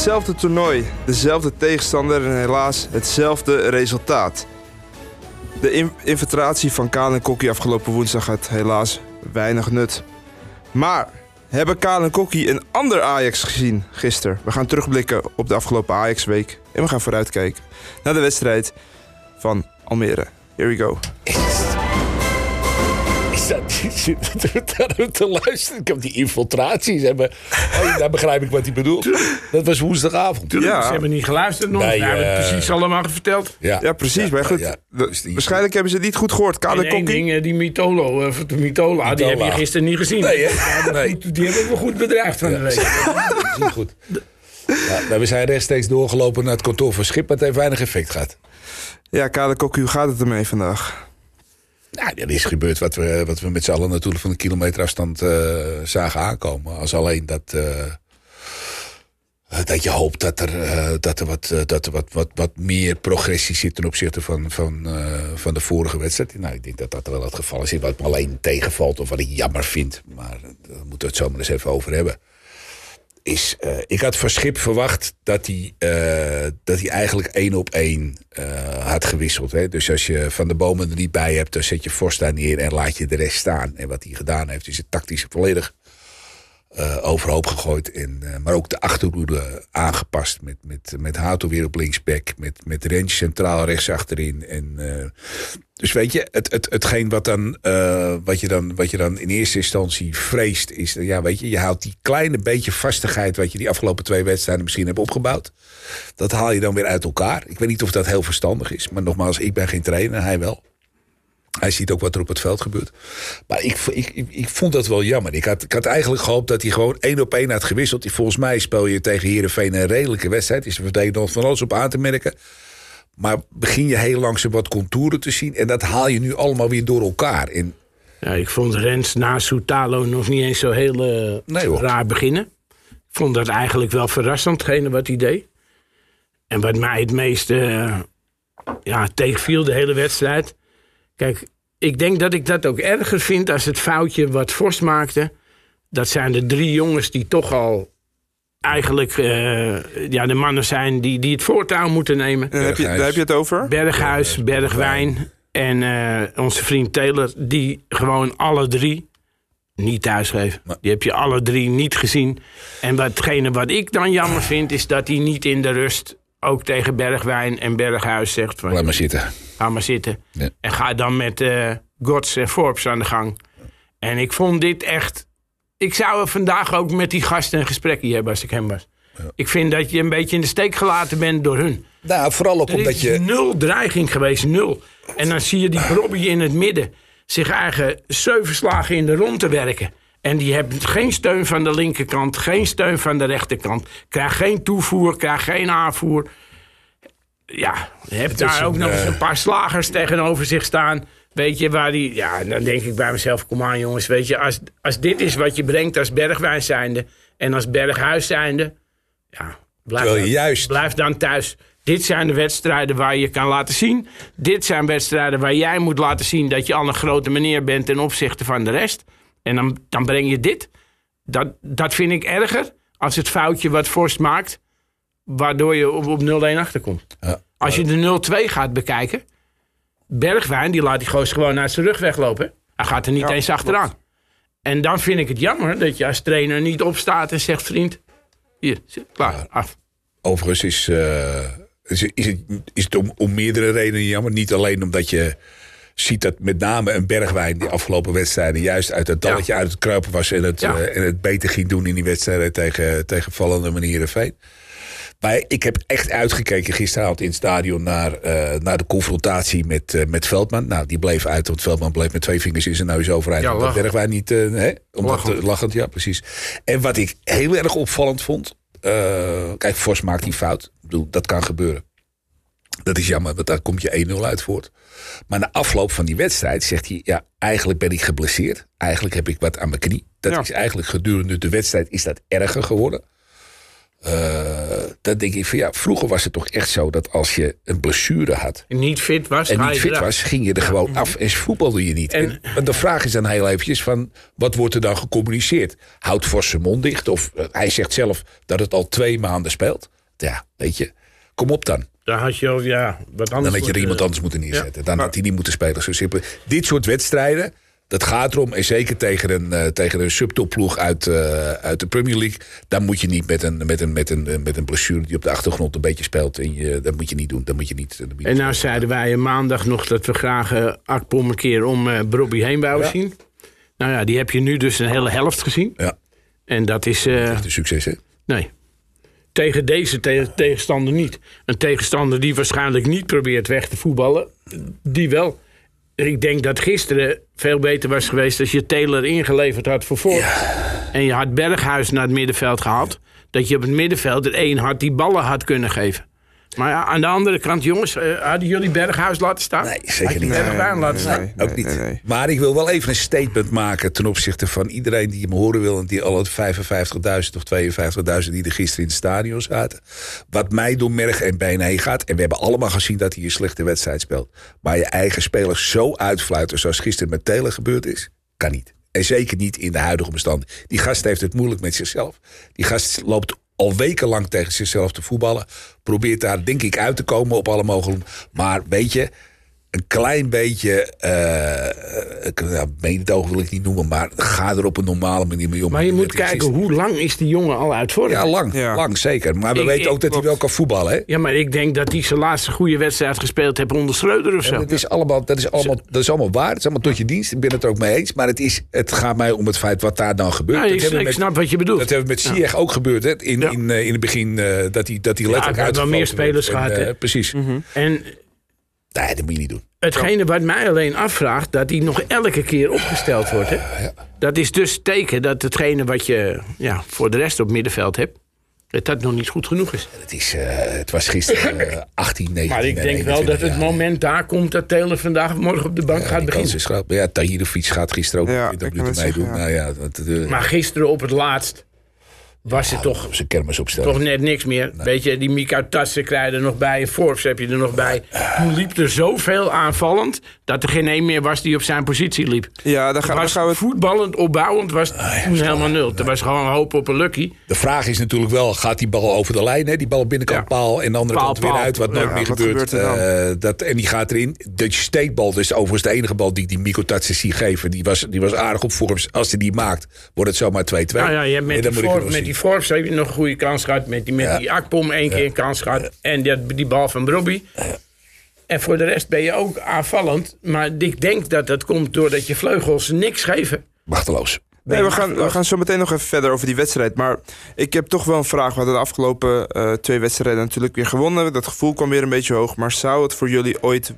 Hetzelfde toernooi, dezelfde tegenstander en helaas hetzelfde resultaat. De infiltratie van Kaan en Kokkie afgelopen woensdag had helaas weinig nut. Maar hebben Kaan en Kokkie een ander Ajax gezien gisteren? We gaan terugblikken op de afgelopen Ajax-week en we gaan vooruitkijken naar de wedstrijd van Almere. Here we go. Te luisteren. Ik heb die infiltraties. Daar begrijp ik wat hij bedoelt. Dat was woensdagavond. Ja. Ze hebben niet geluisterd nog. Ze hebben het precies allemaal verteld. Ja, precies. Ja, maar goed, waarschijnlijk hebben ze het niet goed gehoord. Kale Kokkie. Ding, die Mitola, die heb je gisteren niet gezien. Nee, die hebben we goed bedreigd van de week. Dat is niet goed. Ja, we zijn rechtstreeks doorgelopen naar het kantoor van Schip, maar het heeft weinig effect gehad. Ja, Kale Kokkie, hoe gaat het ermee vandaag? Nou, er is gebeurd wat we met z'n allen natuurlijk van een kilometer afstand zagen aankomen. Als alleen dat je hoopt dat er wat meer progressie zit ten opzichte van de vorige wedstrijd. Nou, ik denk dat dat wel het geval is. Wat me alleen tegenvalt of wat ik jammer vind, maar daar moeten we het zomaar eens even over hebben. Is, ik had van Schip verwacht dat hij eigenlijk 1-op-1 had gewisseld. Hè? Dus als je Van de Bomen er niet bij hebt, dan zet je Vos daar neer en laat je de rest staan. En wat hij gedaan heeft, is het tactisch volledig overhoop gegooid. Maar ook de achterhoede aangepast met Hato weer op linksback, met Rens centraal rechts achterin. Dus weet je, hetgeen wat je dan in eerste instantie vreest is, ja, weet je, je haalt die kleine beetje vastigheid wat je die afgelopen 2 wedstrijden misschien hebt opgebouwd. Dat haal je dan weer uit elkaar. Ik weet niet of dat heel verstandig is, maar nogmaals, ik ben geen trainer, hij wel. Hij ziet ook wat er op het veld gebeurt. Maar ik vond dat wel jammer. Ik had eigenlijk gehoopt dat hij gewoon 1-op-1 had gewisseld. Volgens mij speel je tegen Heerenveen een redelijke wedstrijd. Is de verdediging van alles op aan te merken. Maar begin je heel langzaam wat contouren te zien. En dat haal je nu allemaal weer door elkaar. Ja, ik vond Rens na Soutalo nog niet eens zo heel raar beginnen. Ik vond dat eigenlijk wel verrassend, wat hij deed. En wat mij het meest tegenviel, de hele wedstrijd. Kijk, ik denk dat ik dat ook erger vind als het foutje wat Vos maakte. Dat zijn de 3 jongens die toch al eigenlijk de mannen zijn die het voortouw moeten nemen. Daar heb je het over? Berghuis, Bergwijn en onze vriend Taylor. Die gewoon alle 3 niet thuisgeven. Die heb je alle 3 niet gezien. En watgene wat ik dan jammer vind is dat hij niet in de rust ook tegen Bergwijn en Berghuis zegt van, laat maar zitten. Ga maar zitten. Ja. En ga dan met Gods en Forbes aan de gang. En ik vond dit echt... Ik zou vandaag ook met die gasten een gesprekje hebben als ik hem was. Ja. Ik vind dat je een beetje in de steek gelaten bent door hun. Nou, vooral ook omdat je... 0 dreiging geweest, 0. En dan zie je die Robbie in het midden zich eigen 7 slagen in de rond te werken. En die hebben geen steun van de linkerkant, geen steun van de rechterkant. Krijgt geen toevoer, krijgt geen aanvoer. Ja, heb daar ook nog eens een paar slagers tegenover zich staan. Weet je, waar die... Ja, dan denk ik bij mezelf, kom aan jongens, weet je. Als dit is wat je brengt als Bergwijn zijnde en als Berghuis zijnde... Ja, blijf dan thuis. Dit zijn de wedstrijden waar je kan laten zien. Dit zijn wedstrijden waar jij moet laten zien dat je al een grote meneer bent ten opzichte van de rest. En dan breng je dit. Dat vind ik erger als het foutje wat Forst maakt, waardoor je op 0-1 achterkomt. Ja. Als je de 0-2 gaat bekijken, Bergwijn die laat die goos gewoon uit zijn rug weglopen. Hij gaat er niet eens achteraan. Klopt. En dan vind ik het jammer dat je als trainer niet opstaat en zegt, vriend, hier, klaar, af. Overigens is het om meerdere redenen jammer. Niet alleen omdat je ziet dat met name een Bergwijn die afgelopen wedstrijden juist uit het dalletje uit het kruipen was en het beter ging doen in die wedstrijden tegen vallende manieren Veen. Maar ik heb echt uitgekeken gisteravond in het stadion naar de confrontatie met Veldman. Nou, die bleef uit, want Veldman bleef met 2 vingers in zijn neus overeind. Ja, omdat Bergwijn niet... Lachend, ja, precies. En wat ik heel erg opvallend vond... Kijk, Vos maakt die fout. Ik bedoel, dat kan gebeuren. Dat is jammer, want daar komt je 1-0 uit voort. Maar na afloop van die wedstrijd zegt hij... ja, eigenlijk ben ik geblesseerd. Eigenlijk heb ik wat aan mijn knie. Dat is eigenlijk gedurende de wedstrijd is dat erger geworden. Dan denk ik van ja, vroeger was het toch echt zo dat als je een blessure had en niet fit was, ging je er gewoon af en voetbalde je niet. En de vraag is dan heel eventjes van wat wordt er dan gecommuniceerd? Houdt Vos zijn mond dicht? Of hij zegt zelf dat het al 2 maanden speelt. Ja, weet je, kom op dan. Dan had je al, ja, wat anders. Dan had je er iemand anders moeten neerzetten. Ja, dan had hij niet moeten spelen. Zo simpel. Dit soort wedstrijden, dat gaat erom. En zeker tegen een subtopploeg uit de Premier League. Dan moet je niet met een blessure die op de achtergrond een beetje speelt. Dat moet je niet doen. En nou zeiden wij maandag nog dat we graag Akpom een keer om Brobbey heen wouden zien. Nou ja, die heb je nu dus een hele helft gezien. Ja. En dat is... dat is echt een succes, hè? Nee. Tegen deze tegenstander niet. Een tegenstander die waarschijnlijk niet probeert weg te voetballen. Die wel. Ik denk dat gisteren veel beter was geweest als je Taylor ingeleverd had voor Ford. Ja. En je had Berghuis naar het middenveld gehaald. Dat je op het middenveld er 1 had die ballen had kunnen geven. Maar aan de andere kant, jongens, hadden jullie Berghuis laten staan? Nee, zeker niet. Nee, ook niet. Maar ik wil wel even een statement maken ten opzichte van iedereen die me horen wil en die al 55.000 of 52.000 die er gisteren in het stadion zaten. Wat mij door merg en been heen gaat, en we hebben allemaal gezien dat hij een slechte wedstrijd speelt, maar je eigen spelers zo uitfluiten zoals gisteren met Taylor gebeurd is, kan niet. En zeker niet in de huidige bestand. Die gast heeft het moeilijk met zichzelf. Die gast loopt al wekenlang tegen zichzelf te voetballen. Probeert daar, denk ik, uit te komen op alle mogelijke... Maar weet je, een klein beetje... mededogen wil ik niet noemen, maar ga er op een normale manier mee om. Maar je moet kijken, hoe lang is die jongen al uit vorm? Ja, lang zeker. Maar we weten ook dat hij wel kan voetballen, hè? Ja, maar ik denk dat hij zijn laatste goede wedstrijd gespeeld heeft onder Schreuder of zo. Dat is allemaal waar. Het is allemaal tot je dienst. Ik ben het er ook mee eens. Maar het gaat mij om het feit wat daar dan gebeurt. Nou, ik snap wat je bedoelt. Dat hebben we met Ziyech ook gebeurd, hè? In het begin dat hij letterlijk uit. Wel meer spelers gehad. Precies. Mm-hmm. En... Nee, dat moet je niet doen. Hetgene wat mij alleen afvraagt, dat hij nog elke keer opgesteld wordt. Hè? Dat is dus teken dat hetgene wat je voor de rest op middenveld hebt, dat dat nog niet goed genoeg is. Het was gisteren 18, 19... Maar ik denk wel dat het moment daar komt dat Taylor vandaag morgen op de bank gaat beginnen. Is groot. Maar ja, Tahirovic gaat gisteren ook 20 minuten meedoen. Ja. Nou ja, maar gisteren op het laatst was het toch net niks meer. Nee. Weet je, die Mika Tassen krijg je er nog bij. Forbes heb je er nog bij. Toen liep er zoveel aanvallend dat er geen één meer was die op zijn positie liep. Ja, voetballend, opbouwend was toen helemaal nul. Nee. Er was gewoon hoop op een lucky. De vraag is natuurlijk wel, gaat die bal over de lijn? Hè? Die bal binnenkant paal en de andere kant weer uit. Wat nooit meer gebeurt. En die gaat erin. De steekbal, dus overigens de enige bal die ik die Mika Tassen zie geven. Die was aardig op Forbes. Als hij die maakt, wordt het zomaar 2-2. Nou ja, je hebt met die Forbes heb je nog een goede kans gehad. Met die Akpom 1 keer een kans gehad. En die bal van Brobbey. En voor de rest ben je ook aanvallend. Maar ik denk dat dat komt doordat je vleugels niks geven. Machteloos. Nee, we gaan zo meteen nog even verder over die wedstrijd. Maar ik heb toch wel een vraag. We hadden de afgelopen 2 wedstrijden natuurlijk weer gewonnen. Dat gevoel kwam weer een beetje hoog. Maar zou het voor jullie ooit...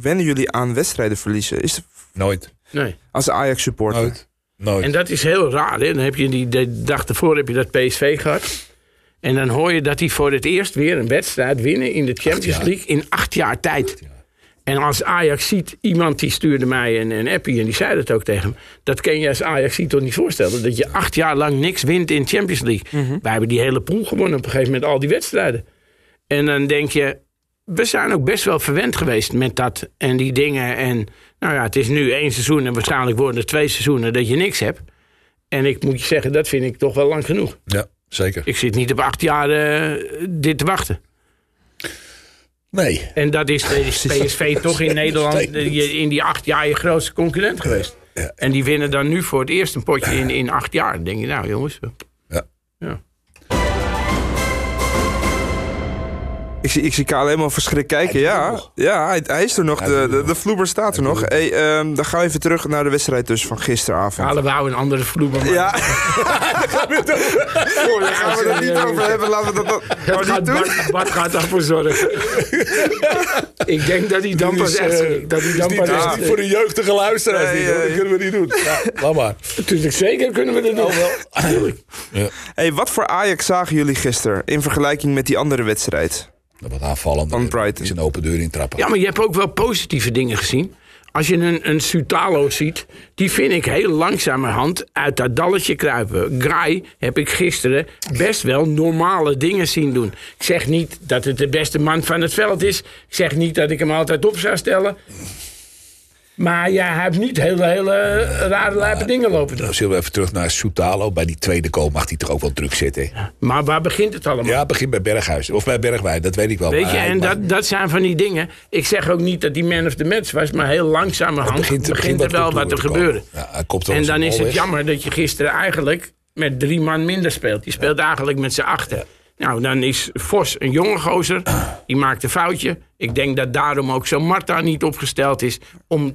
wennen jullie aan wedstrijden verliezen? Nooit. Nee. Als Ajax supporter? Nooit. En dat is heel raar. Hè? Dan heb je de dag ervoor heb je dat PSV gehad. En dan hoor je dat die voor het eerst weer een wedstrijd winnen in de Champions League in 8 jaar tijd. En als Ajax ziet, iemand die stuurde mij een appie en die zei dat ook tegen hem. Dat kan je als Ajax ziet toch niet voorstellen. Dat je 8 jaar lang niks wint in Champions League. Mm-hmm. Wij hebben die hele pool gewonnen op een gegeven moment al die wedstrijden. En dan denk je, we zijn ook best wel verwend geweest met dat en die dingen. En nou ja, het is nu 1 seizoen en waarschijnlijk worden er 2 seizoenen dat je niks hebt. En ik moet je zeggen, dat vind ik toch wel lang genoeg. Ja, zeker. Ik zit niet op 8 jaar dit te wachten. Nee. En dat is PSV toch in Nederland in die 8 jaar je grootste concurrent geweest. Ja. En die winnen dan nu voor het eerst een potje in 8 jaar. Dan denk je, nou jongens. Ja. Ik zie Kaal helemaal verschrikt kijken. Ja, hij is er nog. De vloeber staat er nog. Hey, dan gaan we even terug naar de wedstrijd dus van gisteravond. Halen we een andere vloeber. Maar. Ja. Daar gaan we het niet over hebben. Laten we dat maar niet doen. Bart gaat daarvoor zorgen. Ik denk dat hij dan pas echt... Dat is niet voor de jeugdige luisteraars. Dat kunnen we niet doen. Laat maar. Natuurlijk zeker kunnen we dat doen. Hey, wat voor Ajax zagen jullie gisteren in vergelijking met die andere wedstrijd? Dat wat aanvallend is een open deur in trappen. Ja, maar je hebt ook wel positieve dingen gezien. Als je een Sutalo ziet, die vind ik heel langzamerhand uit dat dalletje kruipen. Graai heb ik gisteren best wel normale dingen zien doen. Ik zeg niet dat het de beste man van het veld is. Ik zeg niet dat ik hem altijd op zou stellen. Maar ja, hij heeft niet hele rare lijpe dingen lopen. Dan zullen we even terug naar Sutalo. Bij die tweede goal mag hij toch ook wel druk zitten. Ja, maar waar begint het allemaal? Ja, het begint bij Berghuis. Of bij Bergwijn, dat weet ik wel. Weet je, en dat zijn van die dingen. Ik zeg ook niet dat hij man of the match was, maar heel langzamerhand begint er wel wat te gebeuren. Ja, en dan is het jammer dat je gisteren eigenlijk met 3 man minder speelt. Je speelt eigenlijk met z'n 8. Ja. Nou, dan is Vos een jonge gozer. Die maakt een foutje. Ik denk dat daarom ook zo'n Marta niet opgesteld is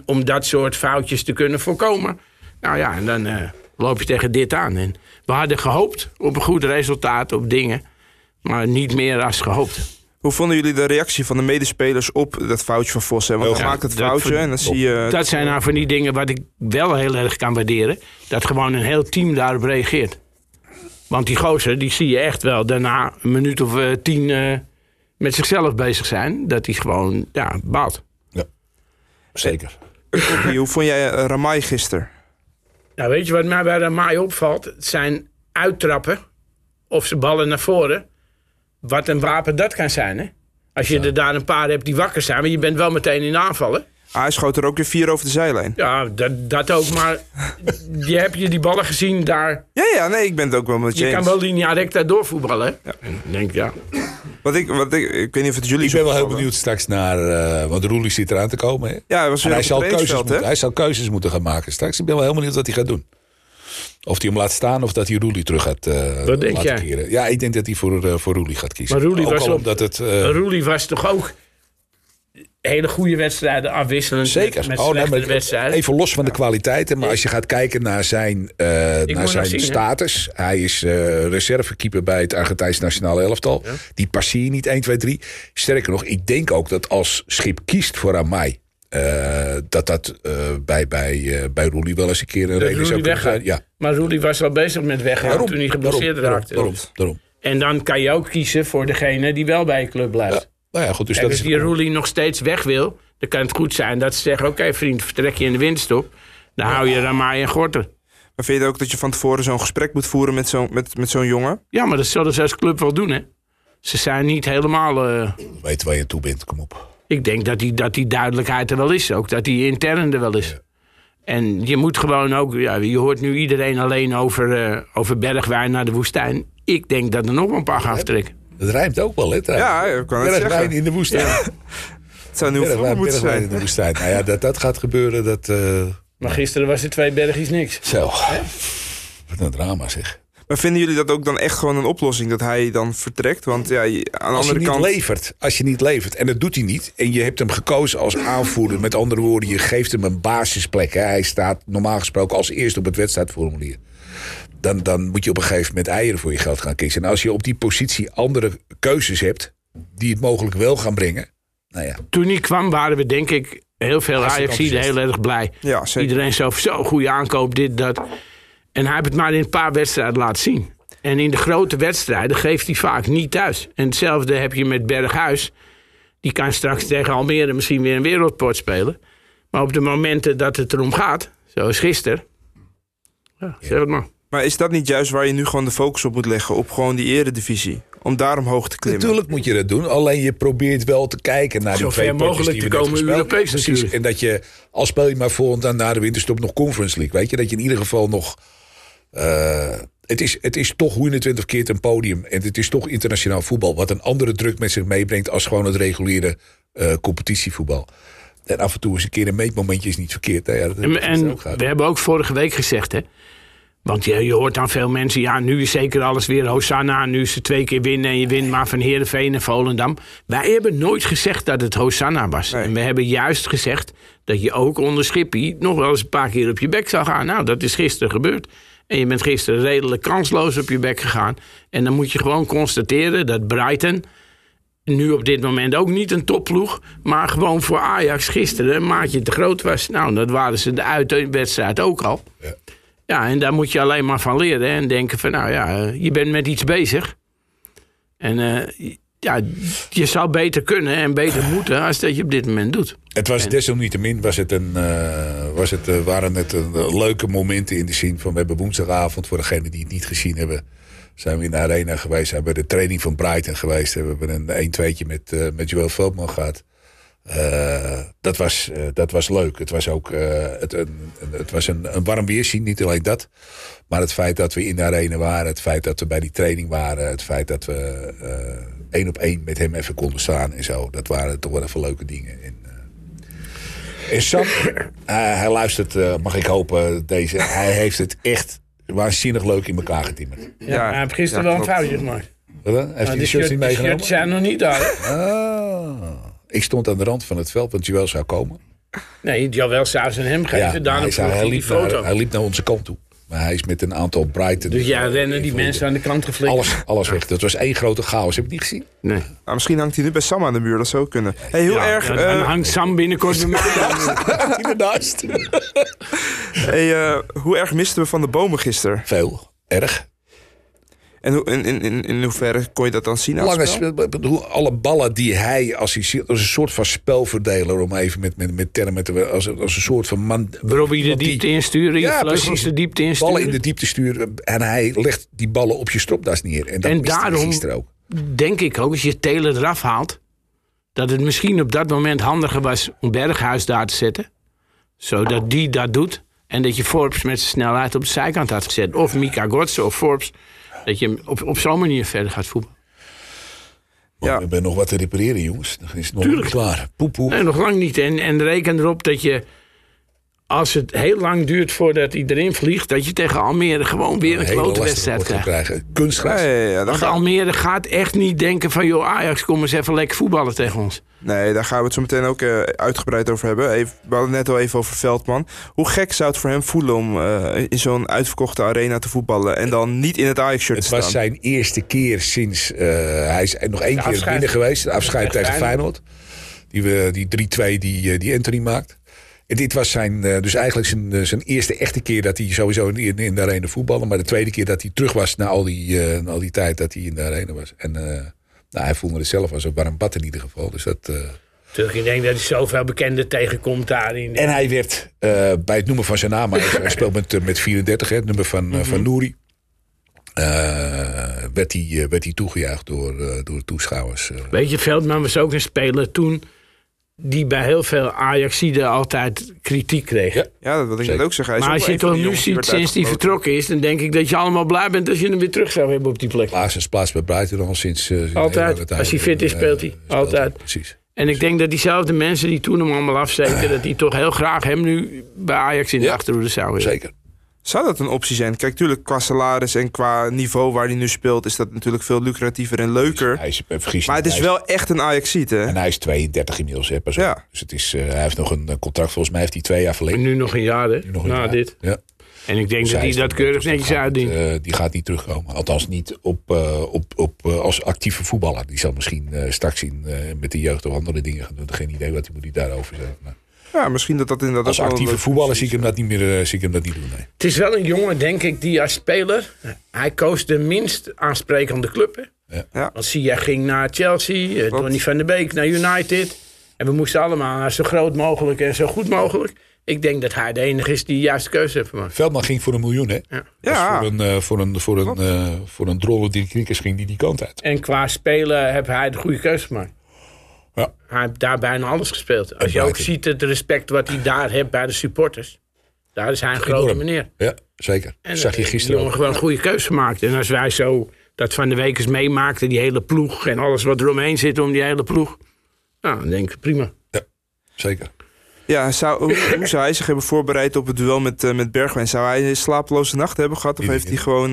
om dat soort foutjes te kunnen voorkomen. Nou ja, en dan loop je tegen dit aan. En we hadden gehoopt op een goed resultaat, op dingen. Maar niet meer als gehoopt. Hoe vonden jullie de reactie van de medespelers op dat foutje van Vos? Hè? Want hij maakt het foutje en dan zie je... Dat zijn nou van die dingen wat ik wel heel erg kan waarderen. Dat gewoon een heel team daarop reageert. Want die gozer, die zie je echt wel daarna een minuut of 10 met zichzelf bezig zijn. Dat hij gewoon, ja, baalt. Ja, zeker. Hoe vond jij Ramai gisteren? Nou, weet je wat mij bij Ramai opvalt? Het zijn uittrappen of zijn ballen naar voren. Wat een wapen dat kan zijn, hè? Als je er daar een paar hebt die wakker zijn, maar je bent wel meteen in aanvallen. Hij schoot er ook weer 4 over de zijlijn. Ja, dat ook, maar heb je die ballen gezien daar? Ja, nee, ik ben het ook wel met je eens. Je kan wel linea recta doorvoetballen. Ja. Ik denk, ja. Ik weet niet of het jullie... Ik ben wel heel benieuwd straks naar... want Roelie zit eraan te komen. Hè? Ja, hij zal keuzes moeten gaan maken straks. Ik ben wel heel benieuwd wat hij gaat doen. Of hij hem laat staan of dat hij Roelie terug gaat laten keren. Ja, ik denk dat hij voor Roelie gaat kiezen. Maar Roelie was toch ook... Hele goede wedstrijden afwisselend. Zeker. Met wedstrijden. Even los van de kwaliteiten. Maar als je gaat kijken naar zijn status. He? Hij is reservekeeper bij het Argentijns nationale elftal. Ja. Die passeer je niet 1, 2, 3. Sterker nog, ik denk ook dat als Schip kiest voor Ramai... Dat bij Roelie wel eens een keer een reden zou kunnen zijn. Ja. Maar Roelie was al bezig met weggaan toen hij geblesseerd raakte. Daarom. En dan kan je ook kiezen voor degene die wel bij je club blijft. Ja. Nou ja, goed, dus als die Roelie nog steeds weg wil, dan kan het goed zijn dat ze zeggen... Oké, vriend, vertrek je in de winterstop. Dan hou je Ramai en Gorter. Maar vind je ook dat je van tevoren zo'n gesprek moet voeren met zo'n jongen? Ja, maar dat zullen ze als club wel doen, hè. Ze zijn niet helemaal... Weet waar je toe bent, kom op. Ik denk dat die duidelijkheid er wel is ook. Dat die intern er wel is. Ja. En je moet gewoon ook... Ja, je hoort nu iedereen alleen over Bergwijn naar de woestijn. Ik denk dat er nog een paar gaan vertrekken. Het rijmt ook wel, hè? Ja, ik kan het zeggen. In de woestijn. Ja. Het zou nu voor moeten zijn. In de woestijn. Nou ja, dat gaat gebeuren. Maar gisteren was er 2 bergjes niks. Zo. He? Wat een drama, zeg. Maar vinden jullie dat ook dan echt gewoon een oplossing? Dat hij dan vertrekt? Want ja, als je niet levert. En dat doet hij niet. En je hebt hem gekozen als aanvoerder. Met andere woorden, je geeft hem een basisplek. Hè? Hij staat normaal gesproken als eerste op het wedstrijdformulier. Dan moet je op een gegeven moment eieren voor je geld gaan kiezen. En als je op die positie andere keuzes hebt... die het mogelijk wel gaan brengen... Nou ja. Toen hij kwam waren we denk ik... heel veel Ajaxiden heel erg blij. Ja, iedereen zo goede aankoop, dit, dat. En hij heeft het maar in een paar wedstrijden laten zien. En in de grote wedstrijden geeft hij vaak niet thuis. En hetzelfde heb je met Berghuis. Die kan straks tegen Almere misschien weer een wereldpot spelen. Maar op de momenten dat het erom gaat... zoals gisteren... Ja, zeg het maar. Maar is dat niet juist waar je nu gewoon de focus op moet leggen? Op gewoon die eredivisie? Om daar omhoog te klimmen? Natuurlijk moet je dat doen. Alleen je probeert wel te kijken naar die twee potjes die we net gespeeld hebben. Europees natuurlijk. En dat je, al speel je maar volgend dan na de winterstop nog Conference League. Weet je, dat je in ieder geval nog... Het is toch 120 keer een podium. En het is toch internationaal voetbal. Wat een andere druk met zich meebrengt als gewoon het reguliere competitievoetbal. En af en toe is een keer een meetmomentje is niet verkeerd. Nou ja, we hebben ook vorige week gezegd, hè. Want je hoort aan veel mensen, ja, nu is zeker alles weer Hosanna. Nu ze 2 keer winnen en je wint maar van Heerenveen en Volendam. Wij hebben nooit gezegd dat het Hosanna was. Nee. En we hebben juist gezegd dat je ook onder Schippie nog wel eens een paar keer op je bek zou gaan. Nou, dat is gisteren gebeurd. En je bent gisteren redelijk kansloos op je bek gegaan. En dan moet je gewoon constateren dat Brighton... nu op dit moment ook niet een topploeg... maar gewoon voor Ajax gisteren een maatje te groot was. Nou, dat waren ze de uitwedstrijd ook al. Ja. Ja, en daar moet je alleen maar van leren. Hè? En denken van, nou ja, je bent met iets bezig. En ja, je zou beter kunnen en beter moeten als dat je op dit moment doet. Het was desalniettemin, waren het een leuke momenten in de zin van... we hebben woensdagavond, voor degenen die het niet gezien hebben... zijn we in de arena geweest, zijn we bij de training van Brighton geweest... we hebben een 1-2'tje met Joël Veldman gehad. Dat was leuk. Het was ook het was een warm weerzien, niet alleen dat. Maar het feit dat we in de arena waren, het feit dat we bij die training waren... het feit dat we 1-op-1 met hem even konden staan en zo... dat waren toch wel even leuke dingen. En Sam, hij luistert, mag ik hopen, deze. Hij heeft het echt waanzinnig leuk in elkaar getimmerd. Ja, hij heeft gisteren wel een foutje gemaakt. Wat dan? Heeft hij de shirts niet meegenomen? De shirts zijn nog niet uit. Ik stond aan de rand van het veld, want Joël zou komen. Nee, Joël zou zijn hem geven. Ja, daarom hij liep naar onze kant toe. Maar hij is met een aantal Brighton... Dus ja, rennen die mensen aan de kant geflikt. Alles weg. Dat was één grote chaos. Heb ik niet gezien? Nee. Nou, misschien hangt hij nu bij Sam aan de muur. Dat zou kunnen. Hey, heel erg... Dan hangt Sam binnenkort bij mij. Inderdaad. Hoe erg misten we Van de Bomen gisteren? Veel. Erg. En in hoeverre kon je dat dan zien? Alle ballen die hij als een soort van spelverdeler... om even met termen te... als een soort van man... Robbie de diepte insturen, ja, precies, de diepte insturen. Ballen in de diepte sturen. En hij legt die ballen op je stropdas neer. En dat miste hij gisteren ook. Denk ik ook, als je Taylor eraf haalt... dat het misschien op dat moment handiger was... om Berghuis daar te zetten. Zodat die dat doet. En dat je Forbes met zijn snelheid op de zijkant had gezet. Of Mika Götze of Forbes... Dat je op zo'n manier verder gaat voetballen. Ja. We hebben nog wat te repareren, jongens. Dan is het nog niet klaar. Poepoe. Nee, nog lang niet. En reken erop dat je... als het heel lang duurt voordat iedereen vliegt... dat je tegen Almere gewoon weer een klote wedstrijd krijgt. Kunstgras. Ja, want Almere gaat echt niet denken van... joh, Ajax, kom eens even lekker voetballen tegen ons. Nee, daar gaan we het zo meteen ook uitgebreid over hebben. We hadden net al even over Veldman. Hoe gek zou het voor hem voelen om in zo'n uitverkochte arena te voetballen... en dan niet in het Ajax-shirt te staan? Het was zijn eerste keer sinds... hij is nog één keer binnen geweest. De afscheid tegen Feyenoord. Die 3-2 die Anthony maakt. En dit was zijn eerste echte keer dat hij sowieso in de arena voetbalde. Maar de tweede keer dat hij terug was na al die tijd dat hij in de arena was. En hij voelde het zelf als een warm bad in ieder geval. Dus dat... Ik denk dat hij zoveel bekenden tegenkomt daarin. En hij werd bij het noemen van zijn naam... hij speelt met 34, hè, het nummer van Nouri. Werd hij toegejuicht door toeschouwers. Weet je, Veldman was ook een speler toen... die bij heel veel Ajaxiden altijd kritiek kreeg. Ja, dat wil ik net ook zeggen. Maar als je het nu ziet sinds hij vertrokken is... dan denk ik dat je allemaal blij bent als je hem weer terug zou hebben op die plek. Klaas is plaats bij Brighton al sinds... altijd, als hij fit is speelt hij. Altijd. Precies. En ik denk dat diezelfde mensen die toen hem allemaal afzeken... dat die toch heel graag hem nu bij Ajax in de achterhoede zouden hebben. Zeker. Zou dat een optie zijn? Kijk, natuurlijk qua salaris en qua niveau waar hij nu speelt... is dat natuurlijk veel lucratiever en leuker. Maar het is wel echt een Ajaxiet, hè? En hij is 32 inmiddels, hè, persoon. Ja. Dus het is, hij heeft nog een contract, volgens mij heeft hij 2 jaar verlengd. Nu nog een jaar, hè? Dit. Ja. En ik denk dat hij dat keurig netjes uitdient. Die gaat niet terugkomen. Althans niet op als actieve voetballer. Die zal misschien straks met de jeugd of andere dingen gaan doen. Geen idee wat hij daarover zegt, maar... Ja, misschien dat inderdaad... Als actieve voetballer zie ik hem dat niet meer doen, nee. Het is wel een jongen, denk ik, die als speler... Hij koos de minst aansprekende club. Ja. Want Sia ging naar Chelsea, Donny van der Beek naar United. En we moesten allemaal zo groot mogelijk en zo goed mogelijk. Ik denk dat hij de enige is die de juiste keuze heeft gemaakt. Veldman ging voor 1 miljoen, hè? Ja. Voor een drolle die knikkers ging die kant uit. En qua spelen heeft hij de goede keuze gemaakt. Ja. Hij heeft daar bijna alles gespeeld. Als je ook ziet het respect wat hij daar heeft bij de supporters. Daar is hij een grote meneer. Ja, zeker. En zag je gisteren ook. Gewoon een goede keuze gemaakt. En als wij zo dat van de week eens meemaakten, die hele ploeg... en alles wat eromheen zit om die hele ploeg... Nou, dan denk ik prima. Ja, zeker. Ja, hoe zou hij zich hebben voorbereid op het duel met Bergwijn? Zou hij een slapeloze nacht hebben gehad? Of kon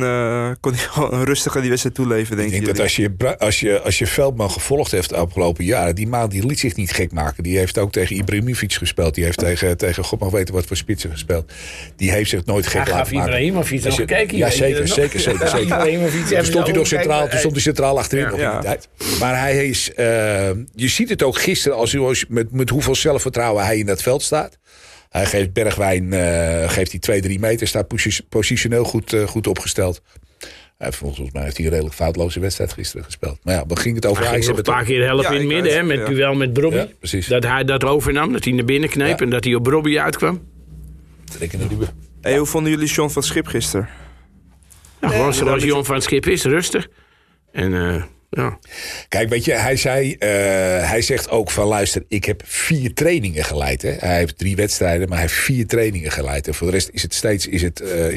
hij gewoon rustig aan die wedstrijd toeleven, denk ik? Ik denk dat als je Veldman gevolgd heeft de afgelopen jaren... die man die liet zich niet gek maken. Die heeft ook tegen Ibrahimovic gespeeld. Die heeft tegen god mag weten wat voor spitsen gespeeld. Die heeft zich nooit gek laten maken. Ibrahimovic nog kijken. Ja, zeker. Toen stond hij centraal achterin nog in die tijd. Maar hij is... je ziet het ook gisteren als met hoeveel zelfvertrouwen hij in dat veld staat. Hij geeft Bergwijn die 2-3 meter, staat positioneel goed opgesteld. Volgens mij heeft hij een redelijk foutloze wedstrijd gisteren gespeeld. Maar ja, we gingen het over Ajax. Hij een paar keer helft in het midden, met duel met Brobby. Ja, precies. Dat hij dat overnam, dat hij naar binnen kneep en dat hij op Brobby uitkwam. Hey, hoe vonden jullie John van Schip gisteren? Nou, gewoon zoals John van Schip is, rustig. En ja. Kijk, weet je, hij zegt ook van luister, ik heb 4 trainingen geleid. Hè. Hij heeft 3 wedstrijden, maar hij heeft 4 trainingen geleid. En voor de rest is het steeds is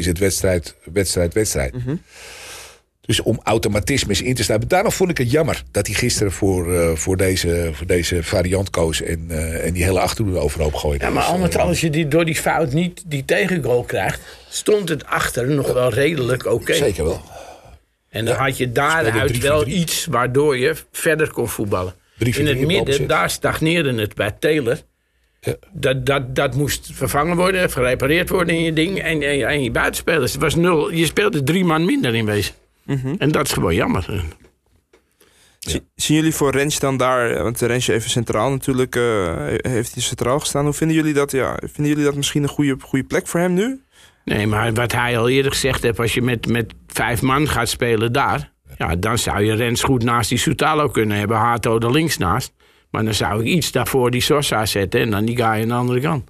het wedstrijd. Mm-hmm. Dus om automatismes in te sluiten. Daarom vond ik het jammer dat hij gisteren voor deze variant koos. En die hele achterhoede overhoop gooide. Ja, maar als je door die fout niet die tegengoal krijgt, stond het achter nog wel redelijk oké. Zeker wel. En dan had je daaruit wel iets waardoor je verder kon voetballen. In het midden, daar stagneerde het bij Taylor. Ja. Dat moest vervangen worden, gerepareerd worden in je ding. En je buitenspelers. Het was 0. Je speelde 3 man minder in wezen. Mm-hmm. En dat is gewoon jammer. Ja. Zien jullie voor Rens dan daar... Want Rens even centraal natuurlijk... heeft hij centraal gestaan. Hoe vinden jullie dat? Ja, vinden jullie dat misschien een goede plek voor hem nu? Nee, maar wat hij al eerder gezegd heeft... Als je met 5 man gaat spelen daar... Ja, dan zou je Rens goed naast die Soutalo kunnen hebben. Hato er links naast. Maar dan zou ik iets daarvoor die Sosa zetten... En dan die guy aan de andere kant.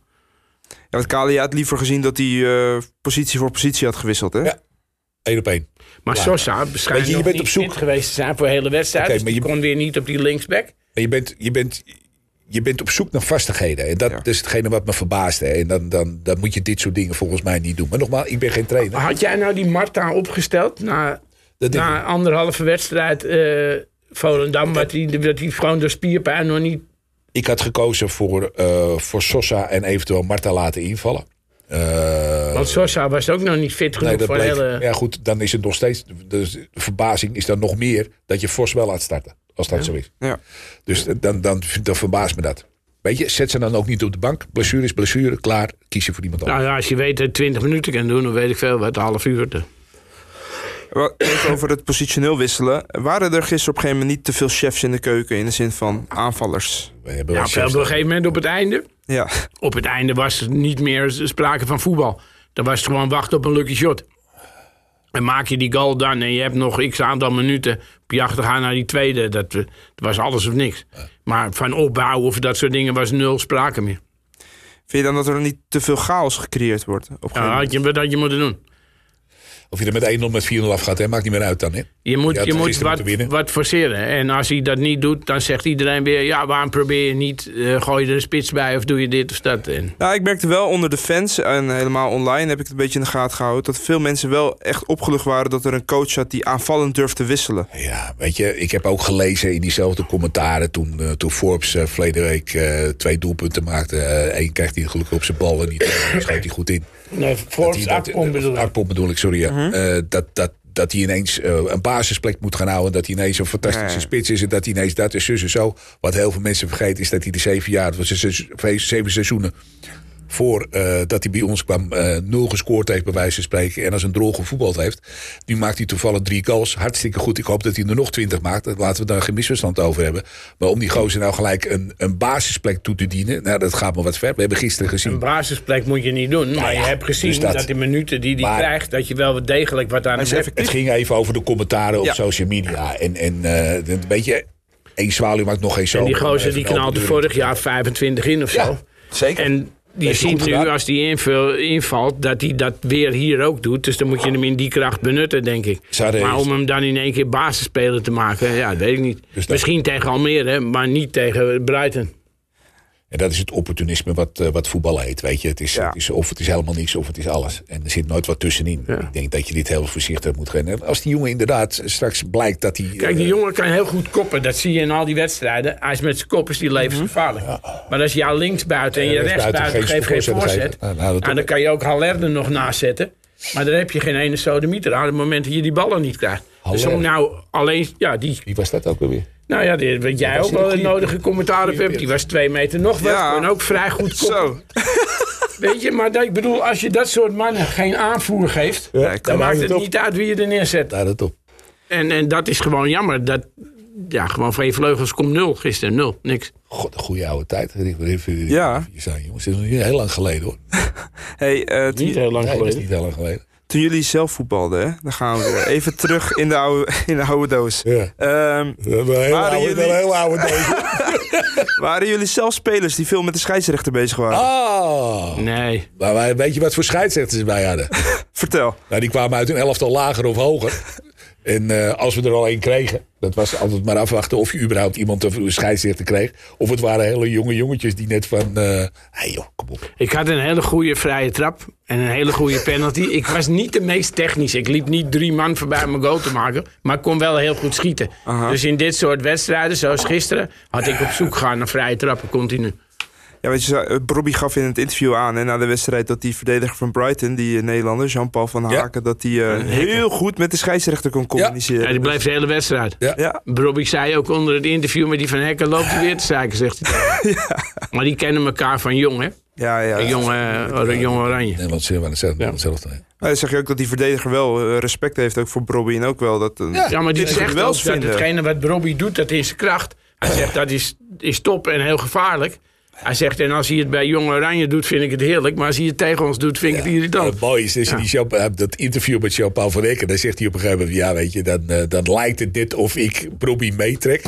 Ja, want Kalia had liever gezien... Dat hij positie voor positie had gewisseld, hè? Ja. 1 op 1. Maar ja, Sosa schijnt nog bent niet op zoek. Fit geweest te zijn voor de hele wedstrijd. Okay, dus maar je kon weer niet op die linksback. Je bent op zoek naar vastigheden. En dat is hetgene wat me verbaasde. En dan moet je dit soort dingen volgens mij niet doen. Maar nogmaals, ik ben geen trainer. Had jij nou die Marta opgesteld na 1,5 wedstrijd Volendam... Dat die gewoon door spierpijn nog niet... Ik had gekozen voor Sosa en eventueel Marta laten invallen. Want Sosa was ook nog niet fit genoeg voor hele... Ja goed, dan is het nog steeds... Dus de verbazing is dan nog meer dat je Vos wel laat starten. Als dat zo is. Ja. Dus dan verbaast me dat. Weet je, zet ze dan ook niet op de bank. Blessure is blessure, klaar. Kies je voor iemand anders. Nou ja, als je weet dat je 20 minuten kan doen, dan weet ik veel wat, een half uur. Even over het positioneel wisselen. Waren er gisteren op een gegeven moment niet te veel chefs in de keuken... in de zin van aanvallers? Op een gegeven moment op het einde... Ja. Op het einde was er niet meer sprake van voetbal. Dan was het gewoon wachten op een lucky shot. En maak je die goal dan en je hebt nog x aantal minuten... op je achter gaan naar die tweede. Dat was alles of niks. Ja. Maar van opbouw of dat soort dingen was 0 sprake meer. Vind je dan dat er niet te veel chaos gecreëerd wordt? Dat had je moeten doen. Of je er met 1-0 met 4-0 afgaat, hè? Maakt niet meer uit dan. Hè? Je moet wat forceren. En als hij dat niet doet, dan zegt iedereen weer... ja, waarom probeer je niet? Gooi je er een spits bij of doe je dit of dat? En... Nou, ik merkte wel onder de fans en helemaal online heb ik het een beetje in de gaten gehouden... dat veel mensen wel echt opgelucht waren dat er een coach had die aanvallend durfde te wisselen. Ja, weet je, ik heb ook gelezen in diezelfde commentaren... toen Forbes verleden week 2 doelpunten maakte. Eén krijgt hij gelukkig op zijn bal en die schoot hij goed in. Nee, Forbes, Akpom bedoel ik, sorry, ja. Dat hij ineens een basisplek moet gaan houden... dat hij ineens een fantastische spits is... en dat hij ineens dat is zus en zo. Wat heel veel mensen vergeten is dat hij de 7 seizoenen... voordat hij bij ons kwam 0 gescoord heeft bij wijze van spreken... en als een drol gevoetbald heeft. Nu maakt hij toevallig 3 goals. Hartstikke goed. Ik hoop dat hij er nog 20 maakt. Daar laten we daar geen misverstand over hebben. Maar om die gozer nou gelijk een basisplek toe te dienen... nou, dat gaat me wat ver. We hebben gisteren gezien... Een basisplek moet je niet doen. Maar je hebt gezien dus dat de minuten die hij krijgt... dat je wel degelijk wat aan hem hebt. Het ging even over de commentaren op social media. En weet je, één zwaluw maakt nog geen zomer. En die gozer die knalde vorig jaar 25 in of zo. Zeker. En je ziet nu als die invalt dat hij dat weer hier ook doet. Dus dan moet je hem in die kracht benutten, denk ik. Maar om hem dan in één keer basisspeler te maken, ja, dat weet ik niet. Dus misschien tegen Almere, maar niet tegen Brighton. En dat is het opportunisme wat voetbal heet, weet je. Het is of het is helemaal niks, of het is alles. En er zit nooit wat tussenin. Ja. Ik denk dat je dit heel voorzichtig moet gaan. En als die jongen inderdaad straks blijkt dat hij... Kijk, die jongen kan heel goed koppen. Dat zie je in al die wedstrijden. Hij is met zijn kop is die levensgevaarlijk. Ja. Maar als je jou linksbuiten en je rechtsbuiten geeft geen voorzet... dan kan je ook Haller nog naast zetten. Maar dan heb je geen ene sodemieter aan het moment dat je die ballen niet krijgt. Haller. Dus om nou alleen... Ja, die... Wie was dat ook weer? Nou ja, wat jij ook wel het nodige commentaar op hebt. Die was 2 meter nog wat. En ook vrij goed koppen. Weet je, maar ik bedoel, als je dat soort mannen geen aanvoer geeft... Ja, dan maakt het niet uit wie je er neerzet. Ja, dat op. En dat is gewoon jammer. Dat, ja, gewoon van je vleugels komt 0 gisteren. 0, niks. God, een goede oude tijd. Ja. Jongens, het is nog niet heel lang geleden, hoor. Niet heel lang geleden. Toen jullie zelf voetbalden, hè? Dan gaan we weer even terug in de oude doos. Ja. Een hele oude doos. Waren jullie zelf spelers die veel met de scheidsrechter bezig waren? Oh. Nee. Maar wij, weet je wat voor scheidsrechters wij hadden? Vertel. Nou, die kwamen uit een elftal lager of hoger. En als we er al één kregen, dat was altijd maar afwachten of je überhaupt iemand een scheidsrechter kreeg. Of het waren hele jonge jongetjes die net van, hey joh, kom op. Ik had een hele goede vrije trap en een hele goede penalty. Ik was niet de meest technisch. Ik liep niet 3 man voorbij om een goal te maken, maar ik kon wel heel goed schieten. Aha. Dus in dit soort wedstrijden, zoals gisteren, had ik op zoek gaan naar vrije trappen continu. Ja, weet je, Robbie gaf in het interview aan en na de wedstrijd dat die verdediger van Brighton, die Nederlander, Jean-Paul van Haken, dat hij heel goed met de scheidsrechter kon communiceren. Ja, die bleef de hele wedstrijd. Ja. Ja. Robbie zei ook onder het interview met die van Haken, loopt hij weer te zeiken, zegt hij. Ja. Maar die kennen elkaar van jong, hè? Ja. Jong Oranje. En wat zeer hetzelfde. Dan zeg je ook dat die verdediger wel respect heeft ook voor Robbie en ook wel dat... Ja, maar die zegt wel dat hetgene wat Robbie doet, dat is zijn kracht. Hij zegt dat is top en heel gevaarlijk. Hij zegt, en als hij het bij Jong Oranje doet, vind ik het heerlijk. Maar als hij het tegen ons doet, vind ik het irritant. Het mooie is, dat interview met Jean-Paul van Haken, dan zegt hij op een gegeven moment, ja, weet je, dan lijkt het dit of ik Robbie meetrek.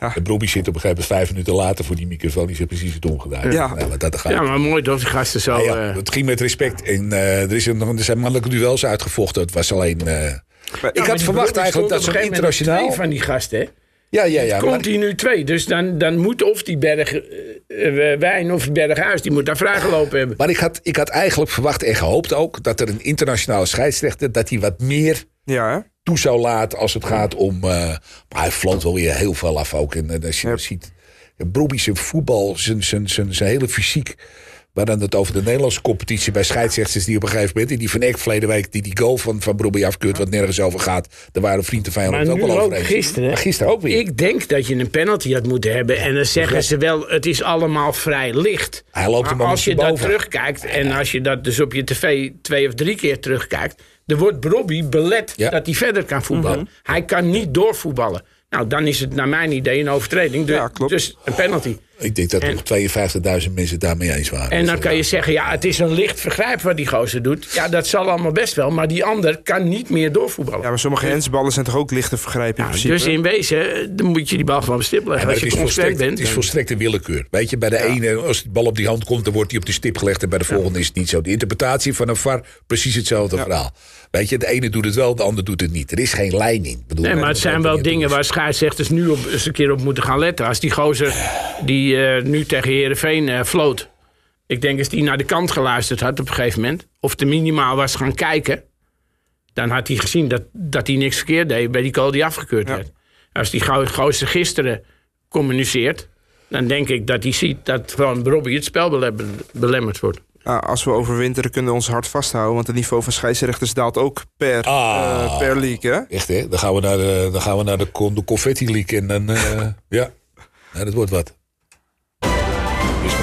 Ja. En Robbie zit op een gegeven moment 5 minuten later voor die microfoon. Die zit precies het omgedaan. Ja. Maar mooi dat die gasten zo... Ja, het ging met respect. En er zijn mannelijke duels uitgevochten. Het was alleen... ik had verwacht eigenlijk dat ze internationaal... 2 van die gasten, hè? Ja. Continu 2. Dus dan moet of die berg wijn of die berghuis, die moet daar vrijgelopen hebben. Maar ik had eigenlijk verwacht en gehoopt ook dat er een internationale scheidsrechter, dat hij wat meer toe zou laten als het gaat om... maar hij floot wel weer heel veel af ook. En als je ziet, Robbie zijn voetbal, zijn hele fysiek. Maar dan het over de Nederlandse competitie bij scheidsrechters die op een gegeven moment... in die Van Eck verleden week die goal van Robbie afkeurt, wat nergens over gaat. Daar waren vrienden van hem ook wel over eens. Gisteren ook weer. Ik denk dat je een penalty had moeten hebben. En dan zeggen ze wel, het is allemaal vrij licht. Hij loopt maar als je dat terugkijkt en als je dat dus op je tv 2 of 3 keer terugkijkt... dan wordt Robbie belet dat hij verder kan voetballen. Mm-hmm. Hij kan niet doorvoetballen. Nou, dan is het naar mijn idee een overtreding. Dus een penalty. Ik denk dat er 52.000 mensen daarmee eens waren. En dan kan je zeggen, het is een licht vergrijp wat die gozer doet. Ja, dat zal allemaal best wel. Maar die ander kan niet meer doorvoetballen. Ja, maar sommige hensballen zijn toch ook lichte vergrijpen in principe? Dus in wezen, dan moet je die bal gewoon stip leggen. Als je onsterk bent. Het is volstrekte willekeur. Weet je, bij de ene, als die bal op die hand komt, dan wordt die op de stip gelegd. En bij de volgende is het niet zo. De interpretatie van een VAR, precies hetzelfde verhaal. Weet je, de ene doet het wel, de ander doet het niet. Er is geen lijn in. Maar het zijn wel dingen waar scheidsrechters nu eens een keer op moeten gaan letten. Als die gozer die nu tegen Heerenveen floot. Ik denk als die naar de kant geluisterd had op een gegeven moment. Of te minimaal was gaan kijken. Dan had hij gezien dat hij niks verkeerd deed bij die goal die afgekeurd werd. Als die gozer gisteren communiceert. Dan denk ik dat hij ziet dat gewoon Robbie het spel belemmerd wordt. Als we overwinteren kunnen we ons hard vasthouden. Want het niveau van scheidsrechters daalt ook per league. Hè? Echt hè? Dan gaan we naar de confetti league. En dan, dat wordt wat.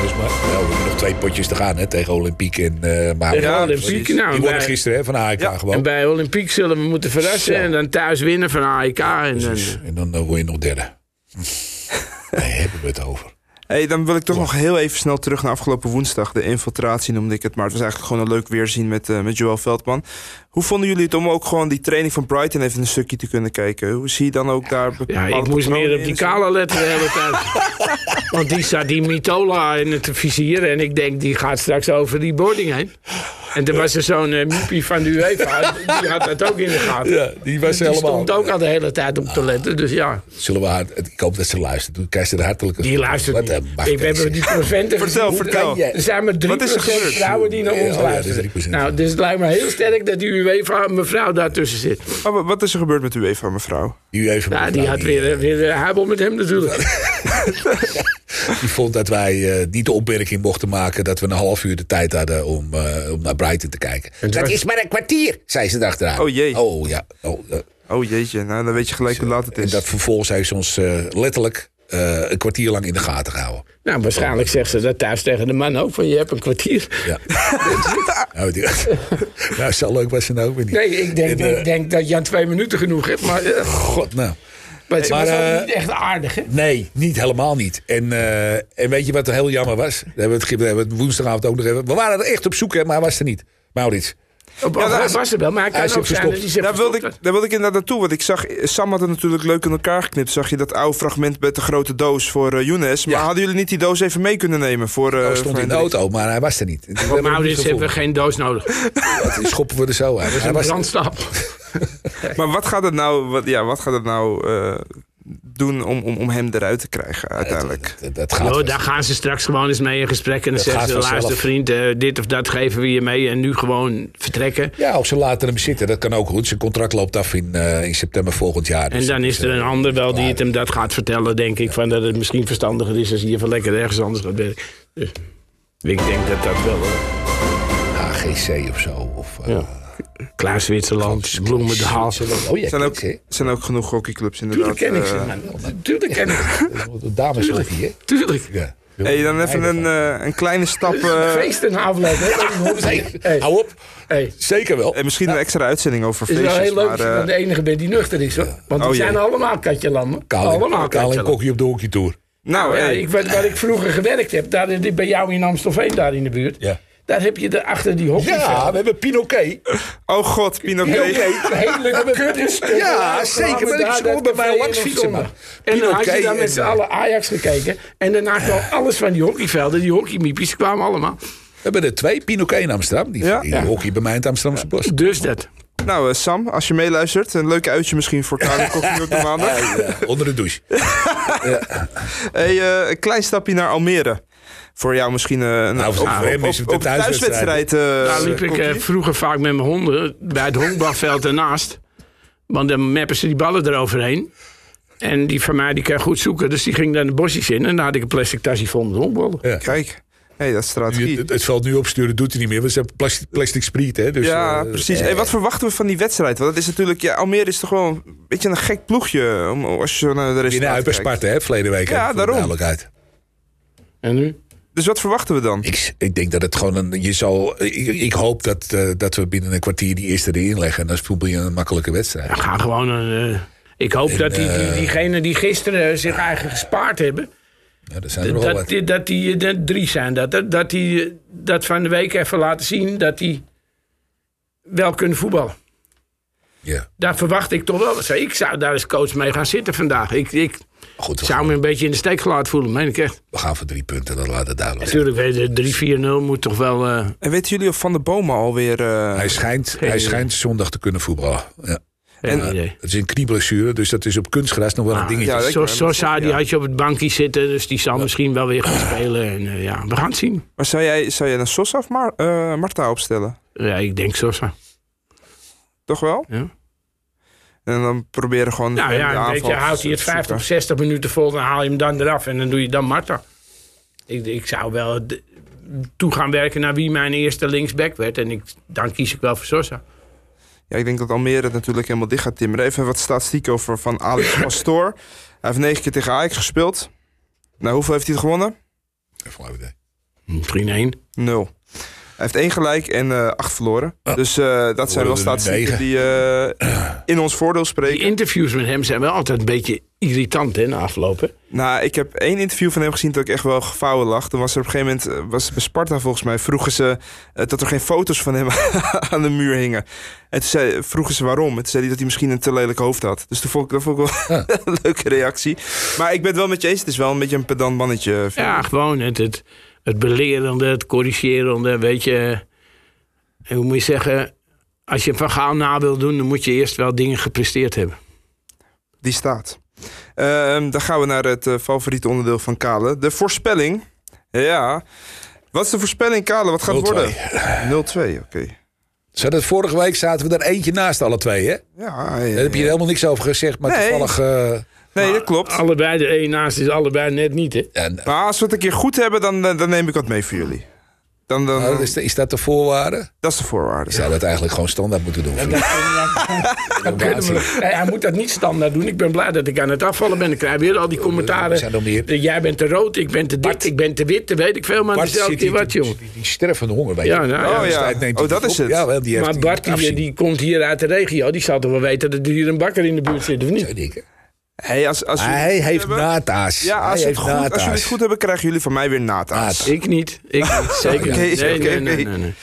Dus maar, we hebben nog 2 potjes te gaan hè, tegen Olympiek en Maarten. Die worden gisteren hè, van AEK gewoon. En bij Olympiek zullen we moeten verrassen. En dan thuis winnen van AEK. En dan word je nog derde. Daar hebben we het over. Hey, dan wil ik toch nog heel even snel terug naar afgelopen woensdag. De infiltratie noemde ik het, maar het was eigenlijk gewoon een leuk weerzien met Joël Veldman. Hoe vonden jullie het om ook gewoon die training van Brighton even een stukje te kunnen kijken? Hoe zie je dan ook daar... Ja, ik moest meer op die kale letten de hele tijd. Want die staat die Mitola in het vizier en ik denk, die gaat straks over die boarding heen. En er was er zo'n Miepie van de UEFA, die had dat ook in de gaten. Ja, die stond ook al de hele tijd op te letten, dus ja. Zullen we haar, ik hoop dat ze luistert. Toen krijg je er hartelijk een... Die luistert niet. Ik heb die procenten vertel. Er zijn maar 3% vrouwen die naar ons luisteren. Nou, dus het lijkt me heel sterk dat die UEFA-mevrouw daartussen zit. Oh, maar wat is er gebeurd met UEFA-mevrouw? Die had weer een huibel met hem natuurlijk. Die vond dat wij niet de opmerking mochten maken dat we een half uur de tijd hadden om naar Brighton te kijken. Dat is maar een kwartier, zei ze erachteraan. Oh jee. Oh ja. Oh jeetje, nou dan weet je gelijk hoe laat het is. En dat vervolgens heeft ze ons letterlijk een kwartier lang in de gaten gehouden. Nou, waarschijnlijk zegt ze dat thuis tegen de man ook. Van je hebt een kwartier. Ja. Nou, zo leuk was ze nou ook weer niet. Nee, ik denk dat je aan 2 minuten genoeg hebt. Maar, god, nou. Maar het was ook niet echt aardig, hè? Nee, niet, helemaal niet. En weet je wat heel jammer was? We hebben het woensdagavond ook nog even... We waren er echt op zoek, hè, maar hij was er niet. Maurits. was er wel, maar hij is verstopt. Daar wilde ik inderdaad naartoe. Want ik zag, Sam had het natuurlijk leuk in elkaar geknipt. Zag je dat oude fragment met de grote doos voor Younes. Maar hadden jullie niet die doos even mee kunnen nemen? Hij stond in de auto, maar hij was er niet. Voor Maurits hebben we geen doos nodig. Die schoppen we er zo uit. Dat is een brandstap. Maar wat gaat het nou... doen om hem eruit te krijgen uiteindelijk. Dat gaat daar gaan ze straks gewoon eens mee in gesprek en dan zeggen ze, luister vriend, dit of dat geven we je mee en nu gewoon vertrekken. Ja, of ze laten hem zitten, dat kan ook goed. Zijn contract loopt af in september volgend jaar. Dus en dan is er een ander wel die het hem dat gaat vertellen, denk ik, van dat het misschien verstandiger is als hij even lekker ergens anders gaat werken. Dus, ik denk dat wel... HGC of zo, of... Klaar-Zwitserland, Bloemendaal. Er zijn ook genoeg hockeyclubs inderdaad. Tuurlijk ken ik ze, man. Tuurlijk ken ik ze. Dames hockey, hè? Tuurlijk. Ja. Hey, dan even een kleine stap... Feesten afleggen, hè? Hou op. Hey. Zeker wel. En misschien een extra uitzending over feestjes. Het is wel heel leuk dat je de enige bent die nuchter is, hoor. Want we zijn allemaal katjelammen. Kaal en Kokkie op de hockeytour. Nou, waar ik vroeger gewerkt heb, daar, bij jou in Amstelveen, daar in de buurt... Ja. Daar heb je er achter die hockey. Ja, we hebben Pinoquet. Oh god, Pinoquet. Ja, zeker. Maar ik school bij mij langs fietsen. Maar. En dan had je dan met z'n allen Ajax gekeken. En daarna kwam alles van die hockeyvelden. Die hockeymiepies kwamen allemaal. We hebben er twee. Pinoquet in Amsterdam. Die hockey bij mij in het Amsterdamse bos. Dus dat. Nou, Sam, als je meeluistert, een leuk uitje misschien voor Karel Kokkie op de maandag. Onder de douche. Een klein stapje naar Almere. Voor jou misschien een thuiswedstrijd. Daar liep ik vroeger vaak met mijn honden bij het honkbalveld ernaast. Want dan meppen ze die ballen eroverheen. En die van mij die kan goed zoeken. Dus die ging dan de bosjes in. En dan had ik een plastic tasje vol met honkballen. Ja. Kijk. Hey, dat strategie. Het valt nu opsturen, doet hij niet meer. We zijn plastic spriet, hè? Dus, precies. Hey, wat verwachten we van die wedstrijd? Want dat is natuurlijk, Almere is toch wel een beetje een gek ploegje. Als je naar de rest kijkt. Uit bij Sparta, hè? Verleden week. Ja, daarom. En nu? Dus wat verwachten we dan? Ik denk dat het gewoon ik hoop dat we binnen een kwartier die eerste erin leggen. En dat is voetbal een makkelijke wedstrijd. Ja, ga gewoon ik hoop dat diegenen die gisteren zich eigenlijk gespaard hebben... Ja, er zijn er wel wat. Dat die de drie zijn. Dat die dat van de week even laten zien dat die wel kunnen voetballen. Ja. Daar verwacht ik toch wel. Ik zou daar als coach mee gaan zitten vandaag. Ik zou me een beetje in de steek gelaten voelen, meen ik echt. We gaan voor 3 punten, dat laat het duidelijk zijn. Natuurlijk, 3-4-0 moet toch wel... En weten jullie of Van der Bomen alweer... Hij schijnt zondag te kunnen voetballen. Ja. Het is een knieblessure, dus dat is op kunstgras nog wel een dingetje. Sosa, die had je op het bankje zitten, dus die zal misschien wel weer gaan spelen. En, we gaan het zien. Maar zou jij dan Sosa of Marta opstellen? Ja, ik denk Sosa. Toch wel? Ja. En dan proberen gewoon... Nou ja, weet je, houdt hij het 50 of 60 minuten vol... dan haal je hem dan eraf en dan doe je dan Marta. Ik zou wel toe gaan werken naar wie mijn eerste linksback werd... en dan kies ik wel voor Sosa. Ja, ik denk dat Almere natuurlijk helemaal dicht gaat timmeren. Even wat statistieken over van Alex Pastoor. Hij heeft 9 keer tegen Ajax gespeeld. Nou, hoeveel heeft hij het gewonnen? Misschien 1. 0. Hij heeft 1 gelijk en 8 verloren. Dus dat zijn wel statistieken die in ons voordeel spreken. Die interviews met hem zijn wel altijd een beetje irritant, hè, na aflopen. Nou, ik heb 1 interview van hem gezien dat ik echt wel gevouwen lag. Dan was er op een gegeven moment, was het bij Sparta volgens mij, vroegen ze dat er geen foto's van hem aan de muur hingen. En toen vroegen ze waarom. En toen zei hij dat hij misschien een te lelijk hoofd had. Dus toen vond ik wel een leuke reactie. Maar ik ben het wel met je eens. Het is wel een beetje een pedant mannetje. Ja, gewoon het belerende, het corrigerende, weet je. En hoe moet je zeggen, als je Van Gaal na wil doen... dan moet je eerst wel dingen gepresteerd hebben. Die staat. Dan gaan we naar het favoriete onderdeel van Kale. De voorspelling. Ja. Wat is de voorspelling, Kale? Wat gaat het worden? 0-2, oké. Vorige week zaten we daar eentje naast, alle twee, hè? Ja. Daar heb je er helemaal niks over gezegd, maar toevallig... Nee, dat klopt. Allebei de één naast is allebei net niet, hè? Ja, maar als we het een keer goed hebben, dan neem ik wat mee voor jullie. Dan is dat de voorwaarde? Dat is de voorwaarde. Zou dat eigenlijk gewoon standaard moeten doen? Hij moet dat niet standaard doen. Ik ben blij dat ik aan het afvallen ben. Ik krijg weer al die commentaren. Jij bent te rood, ik ben te dik, ik ben te wit. Dan weet ik veel, maar dezelfde keer wat, jongen. Die stervende honger bij je. Dat is het. Ja, wel, die heeft maar Bart, die komt hier uit de regio. Die zal toch wel weten dat er hier een bakker in de buurt zit, of niet? Hey, hij heeft nata's. Ja, als jullie het goed hebben, krijgen jullie van mij weer nata's. Ik niet. Zeker niet.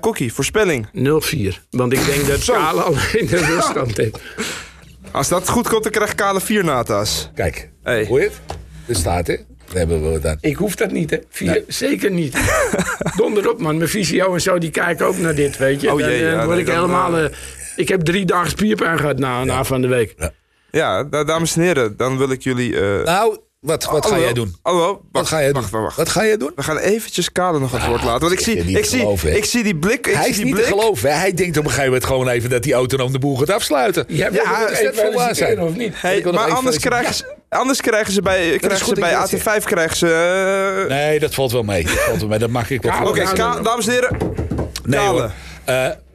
Kokkie, voorspelling? 0-4. Want ik denk dat Kale alleen de ruststand heeft. Als dat goed komt, dan krijgt Kale 4 nata's. Kijk, hoor je het? Er staat, hè? We ik hoef dat niet, hè? Nee. Zeker niet. Donder op, man. Mijn visio en zo, die kijken ook naar dit, weet je. Ik heb 3 dagen spierpijn gehad na van de week. Ja, dames en heren, dan wil ik jullie... Wat ga jij doen? Wat ga jij doen? We gaan eventjes Kale nog het woord laten. Want ik zie die blik. Hij is niet te geloven. Hij denkt op een gegeven moment gewoon even dat die autonoom de boel gaat afsluiten. Ja, maar anders krijgen ze bij AT5 krijgen ze... Nee, dat valt wel mee. Dat mag ik wel. Oké, dames en heren. Kale.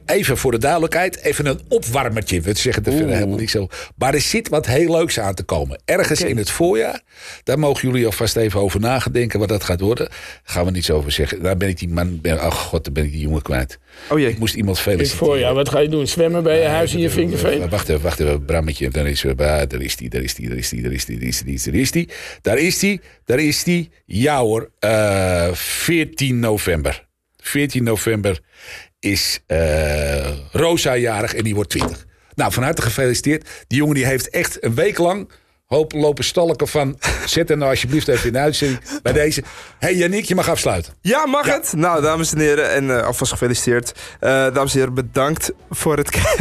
Even voor de duidelijkheid, even een opwarmertje. We zeggen het verder helemaal niet zo. Maar er zit wat heel leuks aan te komen. Ergens in het voorjaar, daar mogen jullie alvast even over nadenken wat dat gaat worden. Daar gaan we niets over zeggen. Daar ben ik die man, daar ben ik die jongen kwijt. Oh jee. Ik moest iemand feliciteren. In het voorjaar, wat ga je doen? Zwemmen bij je huis in je vinkerveen? Wacht even, Brammetje. Daar is die. Ja hoor, 14 november. 14 november. Is Rosa jarig en die wordt 20. Nou, van harte gefeliciteerd. Die jongen die heeft echt een week lang lopen stalken van... Zet er nou alsjeblieft even in de uitzending bij deze. Hey Yannick, je mag afsluiten. Ja, mag het? Nou, dames en heren, en alvast gefeliciteerd. Dames en heren, bedankt voor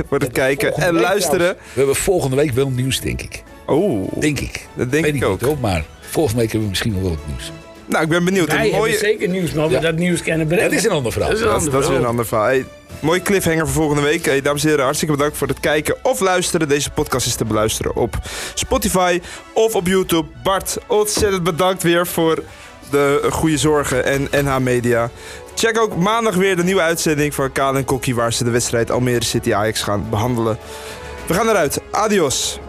het kijken en luisteren. We hebben volgende week wel nieuws, denk ik. Oh. Denk ik. Dat denk ik ook. Niet, maar volgende week hebben we misschien nog wel wat nieuws. Nou, ik ben benieuwd. Wij hebben zeker nieuws, maar we dat nieuws kennen brengen. Dat is een ander verhaal. Dat is weer een ander verhaal. Hey, mooie cliffhanger voor volgende week. Hey, dames en heren, hartstikke bedankt voor het kijken of luisteren. Deze podcast is te beluisteren op Spotify of op YouTube. Bart, ontzettend bedankt weer voor de goede zorgen en NH Media. Check ook maandag weer de nieuwe uitzending van Kale en Kokkie... waar ze de wedstrijd Almere City Ajax gaan behandelen. We gaan eruit. Adios.